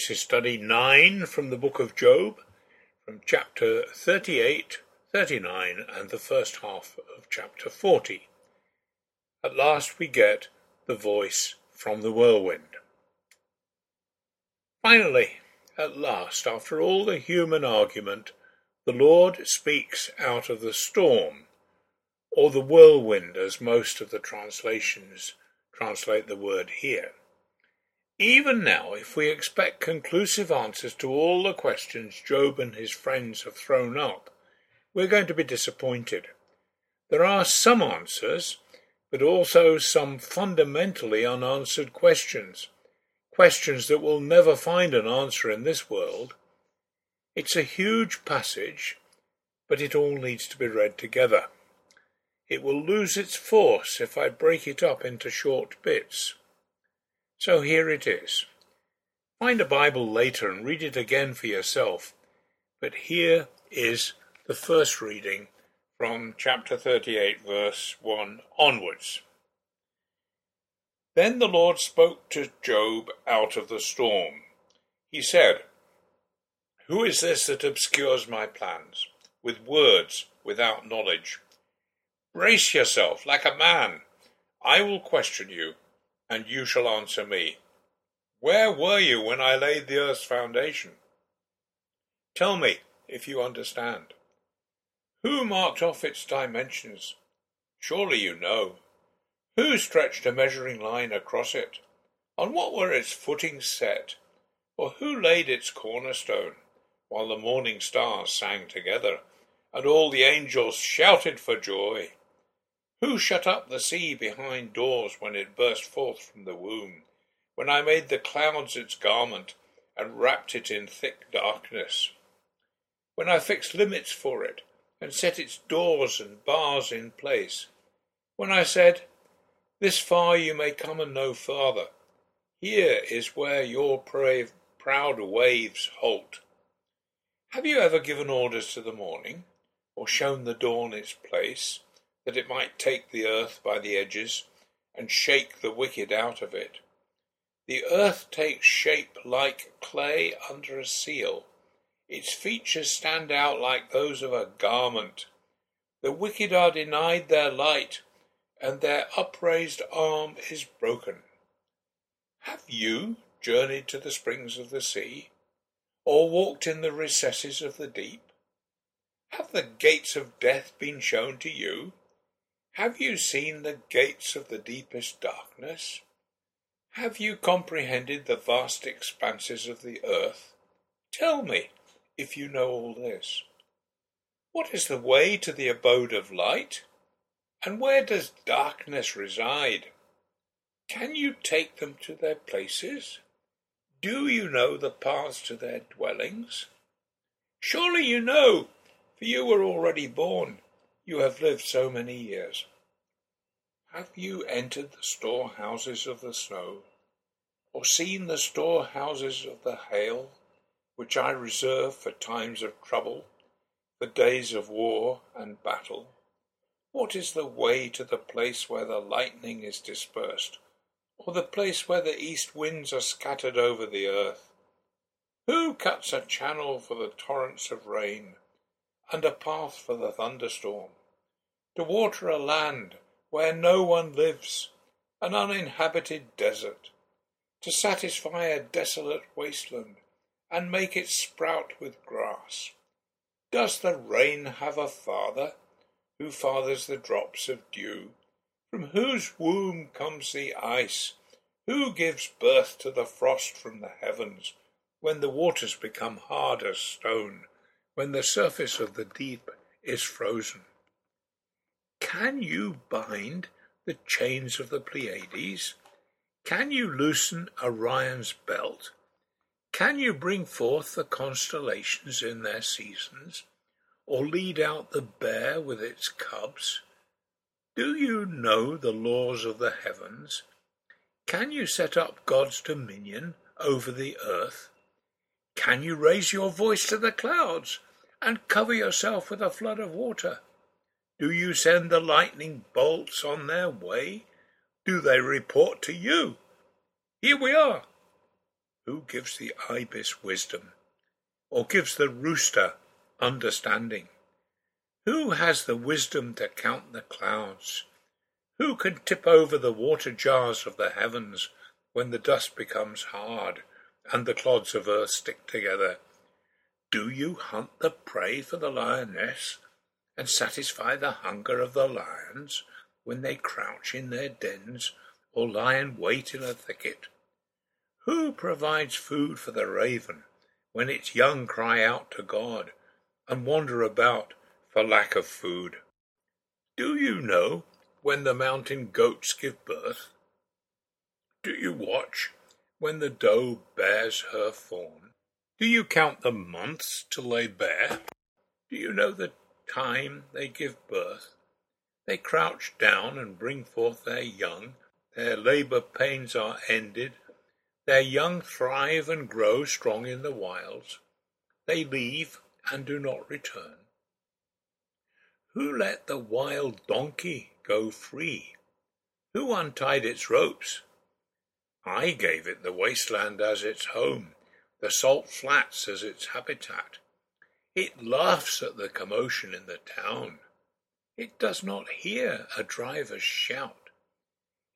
This is study 9 from the book of Job, from chapter 38, 39, and the first half of chapter 40. At last we get the voice from the whirlwind. Finally, at last, after all the human argument, the Lord speaks out of the storm, or the whirlwind, as most of the translations translate the word here. Even now, if we expect conclusive answers to all the questions Job and his friends have thrown up, we're going to be disappointed. There are some answers, but also some fundamentally unanswered questions that will never find an answer in this world. It's a huge passage, but it all needs to be read together. It will lose its force if I break it up into short bits. So here it is. Find a Bible later and read it again for yourself. But here is the first reading from chapter 38, verse 1 onwards. Then the Lord spoke to Job out of the storm. He said, "Who is this that obscures my plans, with words without knowledge? Brace yourself like a man. I will question you, and you shall answer me. Where were you when I laid the earth's foundation? Tell me, if you understand. Who marked off its dimensions? Surely you know. Who stretched a measuring line across it? On what were its footings set? Or who laid its cornerstone, while the morning stars sang together, and all the angels shouted for joy? Who shut up the sea behind doors when it burst forth from the womb, when I made the clouds its garment and wrapped it in thick darkness? When I fixed limits for it and set its doors and bars in place? When I said, 'This far you may come and no farther. Here is where your proud waves halt.' Have you ever given orders to the morning, or shown the dawn its place, that it might take the earth by the edges, and shake the wicked out of it? The earth takes shape like clay under a seal. Its features stand out like those of a garment. The wicked are denied their light, and their upraised arm is broken. Have you journeyed to the springs of the sea, or walked in the recesses of the deep? Have the gates of death been shown to you? Have you seen the gates of the deepest darkness? Have you comprehended the vast expanses of the earth? Tell me, if you know all this. What is the way to the abode of light? And where does darkness reside? Can you take them to their places? Do you know the paths to their dwellings? Surely you know, for you were already born. You have lived so many years. Have you entered the storehouses of the snow, or seen the storehouses of the hail, which I reserve for times of trouble, for days of war and battle? What is the way to the place where the lightning is dispersed, or the place where the east winds are scattered over the earth? Who cuts a channel for the torrents of rain, and a path for the thunderstorm, to water a land where no one lives, an uninhabited desert, to satisfy a desolate wasteland, and make it sprout with grass? Does the rain have a father, who fathers the drops of dew, from whose womb comes the ice? Who gives birth to the frost from the heavens, when the waters become hard as stone, when the surface of the deep is frozen? Can you bind the chains of the Pleiades? Can you loosen Orion's belt? Can you bring forth the constellations in their seasons, or lead out the bear with its cubs? Do you know the laws of the heavens? Can you set up God's dominion over the earth? Can you raise your voice to the clouds, and cover yourself with a flood of water? Do you send the lightning bolts on their way? Do they report to you? Here we are. Who gives the ibis wisdom, or gives the rooster understanding? Who has the wisdom to count the clouds? Who can tip over the water jars of the heavens when the dust becomes hard and the clods of earth stick together? Do you hunt the prey for the lioness and satisfy the hunger of the lions when they crouch in their dens or lie in wait in a thicket? Who provides food for the raven when its young cry out to God and wander about for lack of food? Do you know when the mountain goats give birth? Do you watch when the doe bears her fawn? Do you count the months till they bear? Do you know the time they give birth? They crouch down and bring forth their young. Their labour pains are ended. Their young thrive and grow strong in the wilds. They leave and do not return. Who let the wild donkey go free? Who untied its ropes? I gave it the wasteland as its home, the salt flats as its habitat. It laughs at the commotion in the town. It does not hear a driver's shout.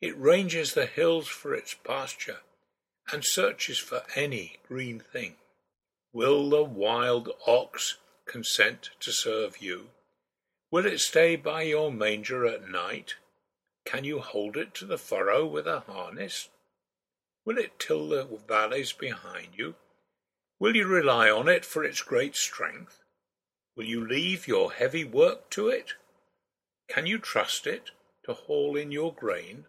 It ranges the hills for its pasture, and searches for any green thing. Will the wild ox consent to serve you? Will it stay by your manger at night? Can you hold it to the furrow with a harness? Will it till the valleys behind you? Will you rely on it for its great strength? Will you leave your heavy work to it? Can you trust it to haul in your grain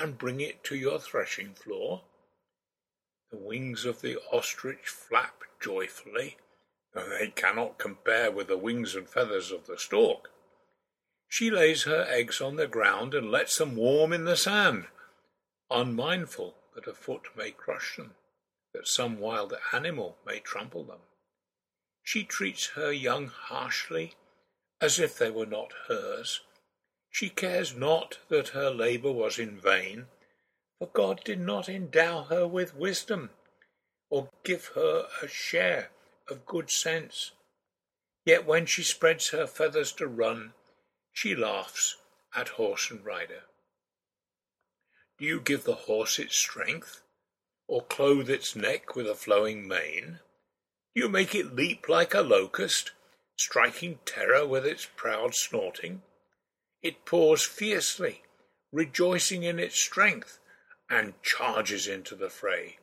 and bring it to your threshing floor? The wings of the ostrich flap joyfully, though they cannot compare with the wings and feathers of the stork. She lays her eggs on the ground and lets them warm in the sand, unmindful that a foot may crush them, that some wild animal may trample them. She treats her young harshly, as if they were not hers. She cares not that her labour was in vain, for God did not endow her with wisdom, or give her a share of good sense. Yet when she spreads her feathers to run, she laughs at horse and rider. Do you give the horse its strength, or clothe its neck with a flowing mane? Do you make it leap like a locust, striking terror with its proud snorting? It paws fiercely, rejoicing in its strength, and charges into the fray.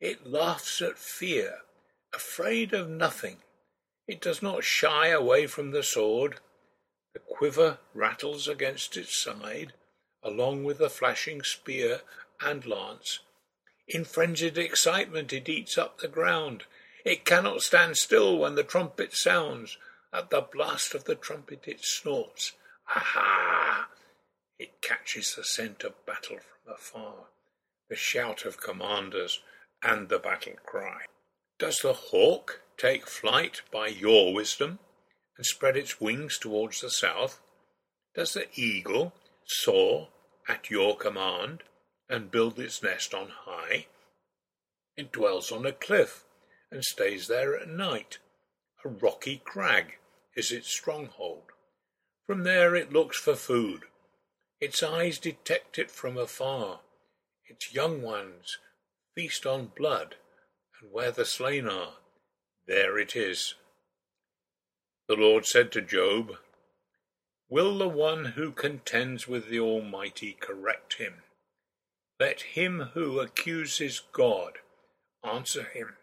It laughs at fear, afraid of nothing. It does not shy away from the sword. The quiver rattles against its side, along with the flashing spear and lance. In frenzied excitement it eats up the ground. It cannot stand still when the trumpet sounds. At the blast of the trumpet it snorts. Aha! It catches the scent of battle from afar, the shout of commanders, and the battle cry. Does the hawk take flight by your wisdom, and spread its wings towards the south? Does the eagle soar at your command, and build its nest on high? It dwells on a cliff, and stays there at night. A rocky crag is its stronghold. From there it looks for food. Its eyes detect it from afar. Its young ones feast on blood, and where the slain are, there it is. The Lord said to Job, "Will the one who contends with the Almighty correct him? Let him who accuses God answer him."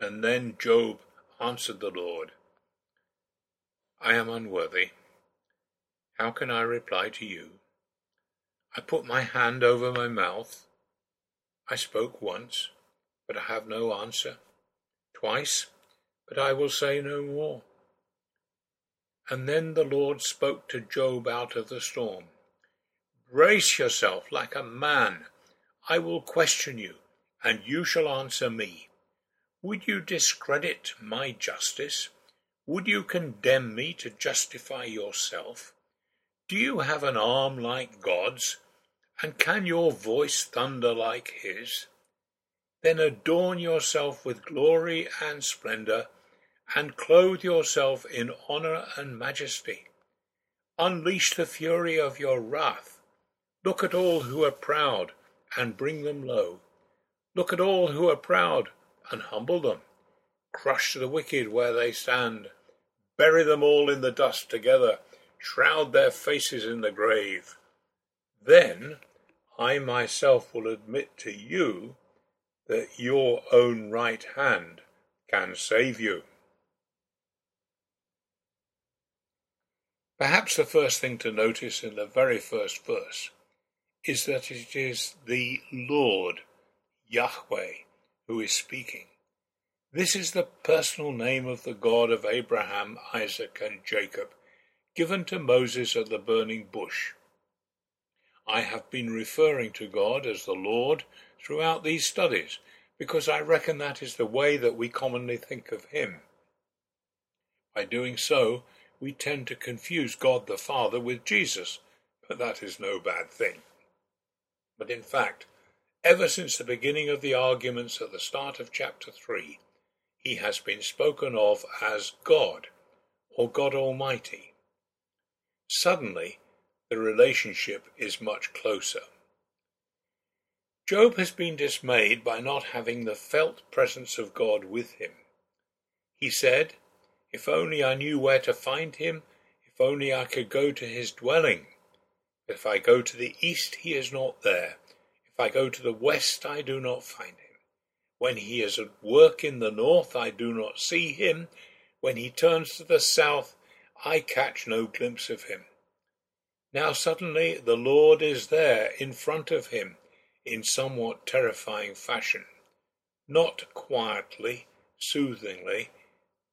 And then Job answered the Lord, "I am unworthy. How can I reply to you? I put my hand over my mouth. I spoke once, but I have no answer. Twice, but I will say no more." And then the Lord spoke to Job out of the storm. "Brace yourself like a man. I will question you, and you shall answer me. Would you discredit my justice? Would you condemn me to justify yourself? Do you have an arm like God's, and can your voice thunder like his? Then adorn yourself with glory and splendor, and clothe yourself in honor and majesty. Unleash the fury of your wrath. Look at all who are proud, and bring them low. Look at all who are proud, and humble them. Crush the wicked where they stand. Bury them all in the dust together. Shroud their faces in the grave. Then I myself will admit to you that your own right hand can save you. Perhaps the first thing to notice in the very first verse is that it is the Lord, Yahweh, who is speaking. This is the personal name of the God of Abraham, Isaac, and Jacob, given to Moses at the burning bush. I have been referring to God as the Lord throughout these studies, because I reckon that is the way that we commonly think of him. By doing so, we tend to confuse God the Father with Jesus, but that is no bad thing. But in fact, ever since the beginning of the arguments at the start of chapter 3, he has been spoken of as God, or God Almighty. Suddenly, the relationship is much closer. Job has been dismayed by not having the felt presence of God with him. He said, "If only I knew where to find him, if only I could go to his dwelling. If I go to the east, he is not there. If I go to the west, I do not find him. When he is at work in the north, I do not see him. When he turns to the south, I catch no glimpse of him." Now suddenly the Lord is there in front of him, in somewhat terrifying fashion, not quietly, soothingly,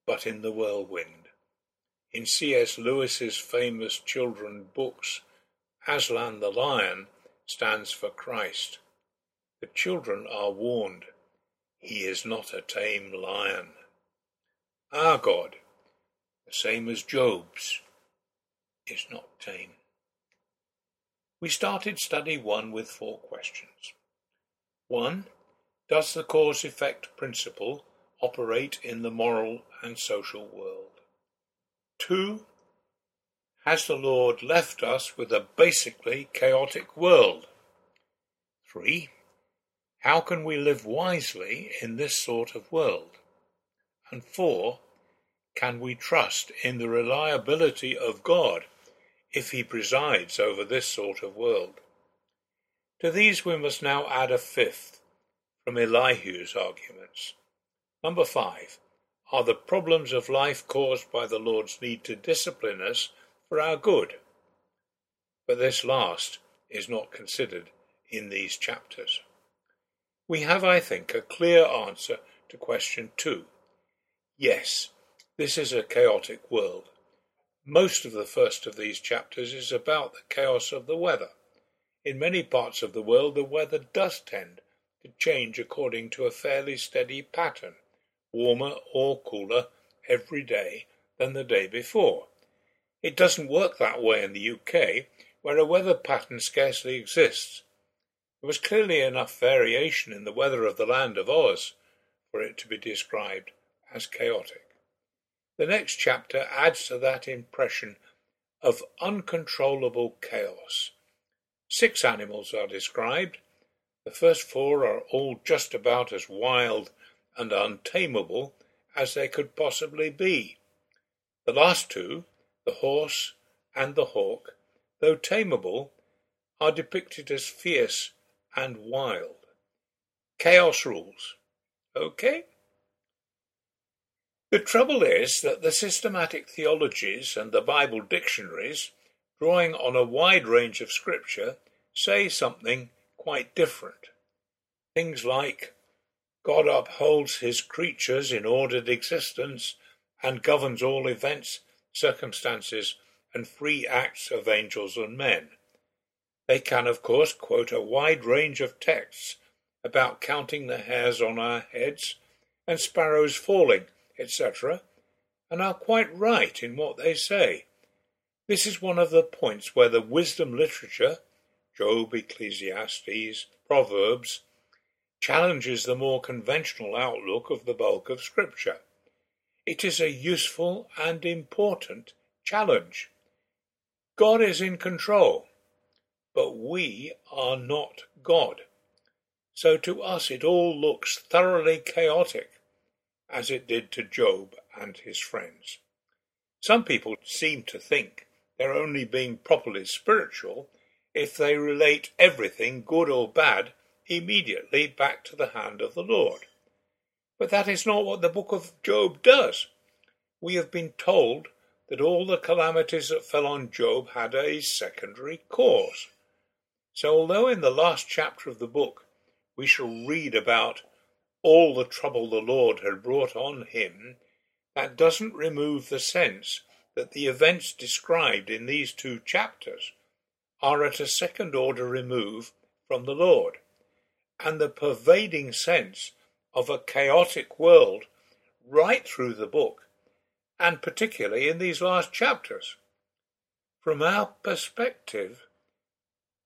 but in the whirlwind. In C.S. Lewis's famous children's books, Aslan the lion stands for Christ. The children are warned, he is not a tame lion. Our God, the same as Job's, is not tame. We started study 1 with 4 questions. 1. Does the cause-effect principle operate in the moral and social world? 2. Has the Lord left us with a basically chaotic world? 3. How can we live wisely in this sort of world? And 4. Can we trust in the reliability of God if he presides over this sort of world? To these we must now add a 5th, from Elihu's arguments. Number 5, are the problems of life caused by the Lord's need to discipline us for our good? But this last is not considered in these chapters. We have, I think, a clear answer to question 2. Yes, this is a chaotic world. Most of the first of these chapters is about the chaos of the weather. In many parts of the world, the weather does tend to change according to a fairly steady pattern, warmer or cooler every day than the day before. It doesn't work that way in the UK, where a weather pattern scarcely exists. There was clearly enough variation in the weather of the Land of Oz for it to be described as chaotic. The next chapter adds to that impression of uncontrollable chaos. 6 animals are described. The first 4 are all just about as wild and untamable as they could possibly be. The last 2, the horse and the hawk, though tameable, are depicted as fierce and wild. Chaos rules. Okay? The trouble is that the systematic theologies and the Bible dictionaries, drawing on a wide range of scripture, say something quite different. Things like, God upholds his creatures in ordered existence and governs all events, circumstances, and free acts of angels and men. They can, of course, quote a wide range of texts about counting the hairs on our heads and sparrows falling, etc., and are quite right in what they say. This is one of the points where the wisdom literature, Job, Ecclesiastes, Proverbs, challenges the more conventional outlook of the bulk of Scripture. It is a useful and important challenge. God is in control, but we are not God. So to us it all looks thoroughly chaotic, as it did to Job and his friends. Some people seem to think they're only being properly spiritual if they relate everything, good or bad, immediately back to the hand of the Lord. But that is not what the book of Job does. We have been told that all the calamities that fell on Job had a secondary cause. So although in the last chapter of the book we shall read about all the trouble the Lord had brought on him, that doesn't remove the sense that the events described in these two chapters are at a second order remove from the Lord, and the pervading sense of a chaotic world right through the book, and particularly in these last chapters. From our perspective,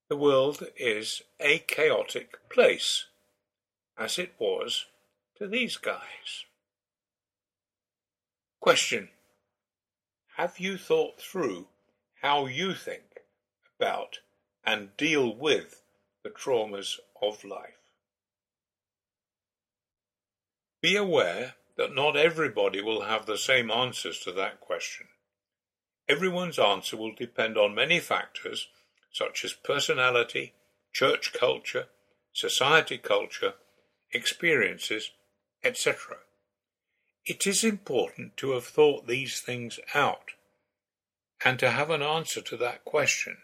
the world is a chaotic place, as it was to these guys. Question: have you thought through how you think about and deal with the traumas of life? Be aware that not everybody will have the same answers to that question. Everyone's answer will depend on many factors, such as personality, church culture, society culture, experiences, etc. It is important to have thought these things out and to have an answer to that question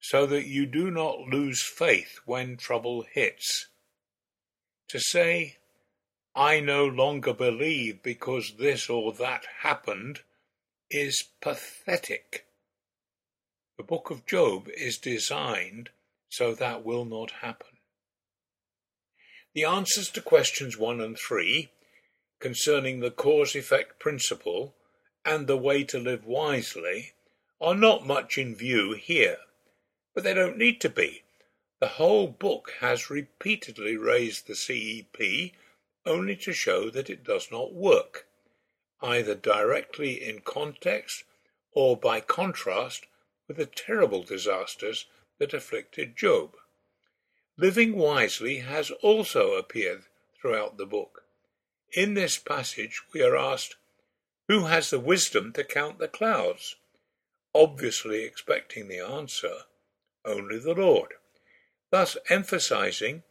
so that you do not lose faith when trouble hits. To say, "I no longer believe because this or that happened," is pathetic. The book of Job is designed so that will not happen. The answers to questions 1 and 3 concerning the cause-effect principle and the way to live wisely are not much in view here, but they don't need to be. The whole book has repeatedly raised the CEP only to show that it does not work, either directly in context or by contrast with the terrible disasters that afflicted Job. Living wisely has also appeared throughout the book. In this passage we are asked, who has the wisdom to count the clouds? Obviously expecting the answer, only the Lord, thus emphasizing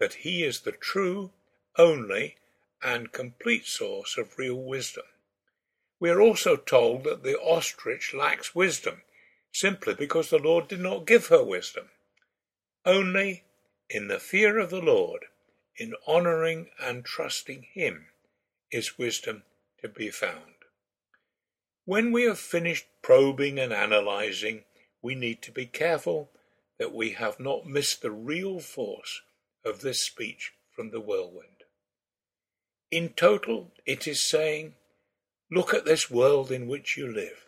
that he is the true, only, and complete source of real wisdom. We are also told that the ostrich lacks wisdom, simply because the Lord did not give her wisdom. Only in the fear of the Lord, in honouring and trusting him, is wisdom to be found. When we have finished probing and analysing, we need to be careful that we have not missed the real force of this speech from the whirlwind. In total, it is saying, look at this world in which you live.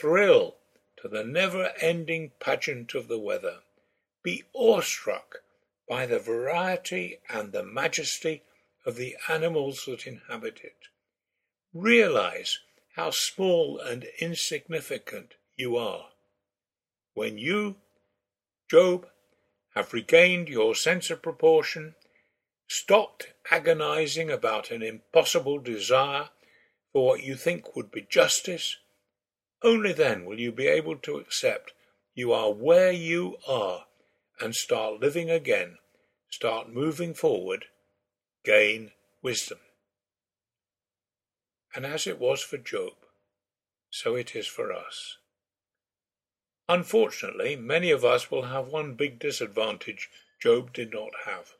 Thrill to the never-ending pageant of the weather. Be awestruck by the variety and the majesty of the animals that inhabit it. Realize how small and insignificant you are. When you, Job, have regained your sense of proportion, stopped agonizing about an impossible desire for what you think would be justice, only then will you be able to accept you are where you are and start living again, start moving forward, gain wisdom. And as it was for Job, so it is for us. Unfortunately, many of us will have one big disadvantage Job did not have.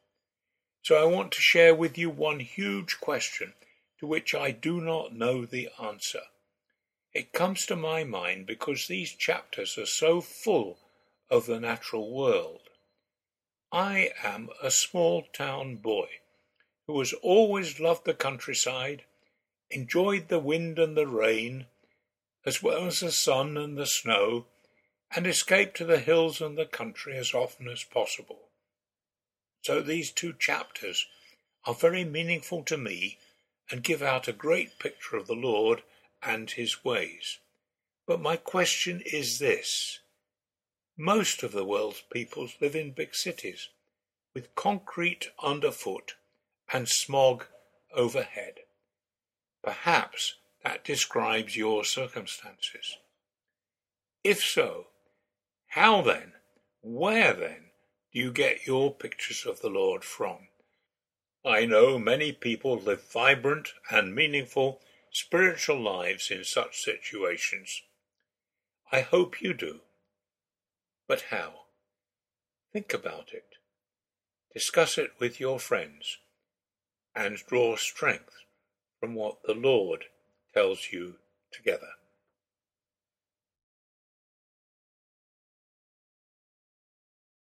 So I want to share with you one huge question to which I do not know the answer. It comes to my mind because these chapters are so full of the natural world. I am a small-town boy who has always loved the countryside, enjoyed the wind and the rain, as well as the sun and the snow, and escaped to the hills and the country as often as possible. So these two chapters are very meaningful to me and give out a great picture of the Lord and his ways. But my question is this. Most of the world's peoples live in big cities with concrete underfoot and smog overhead. Perhaps that describes your circumstances. If so, how then, where then, do you get your pictures of the Lord from? I know many people live vibrant and meaningful spiritual lives in such situations. I hope you do. But how? Think about it. Discuss it with your friends, and draw strength from what the Lord tells you together.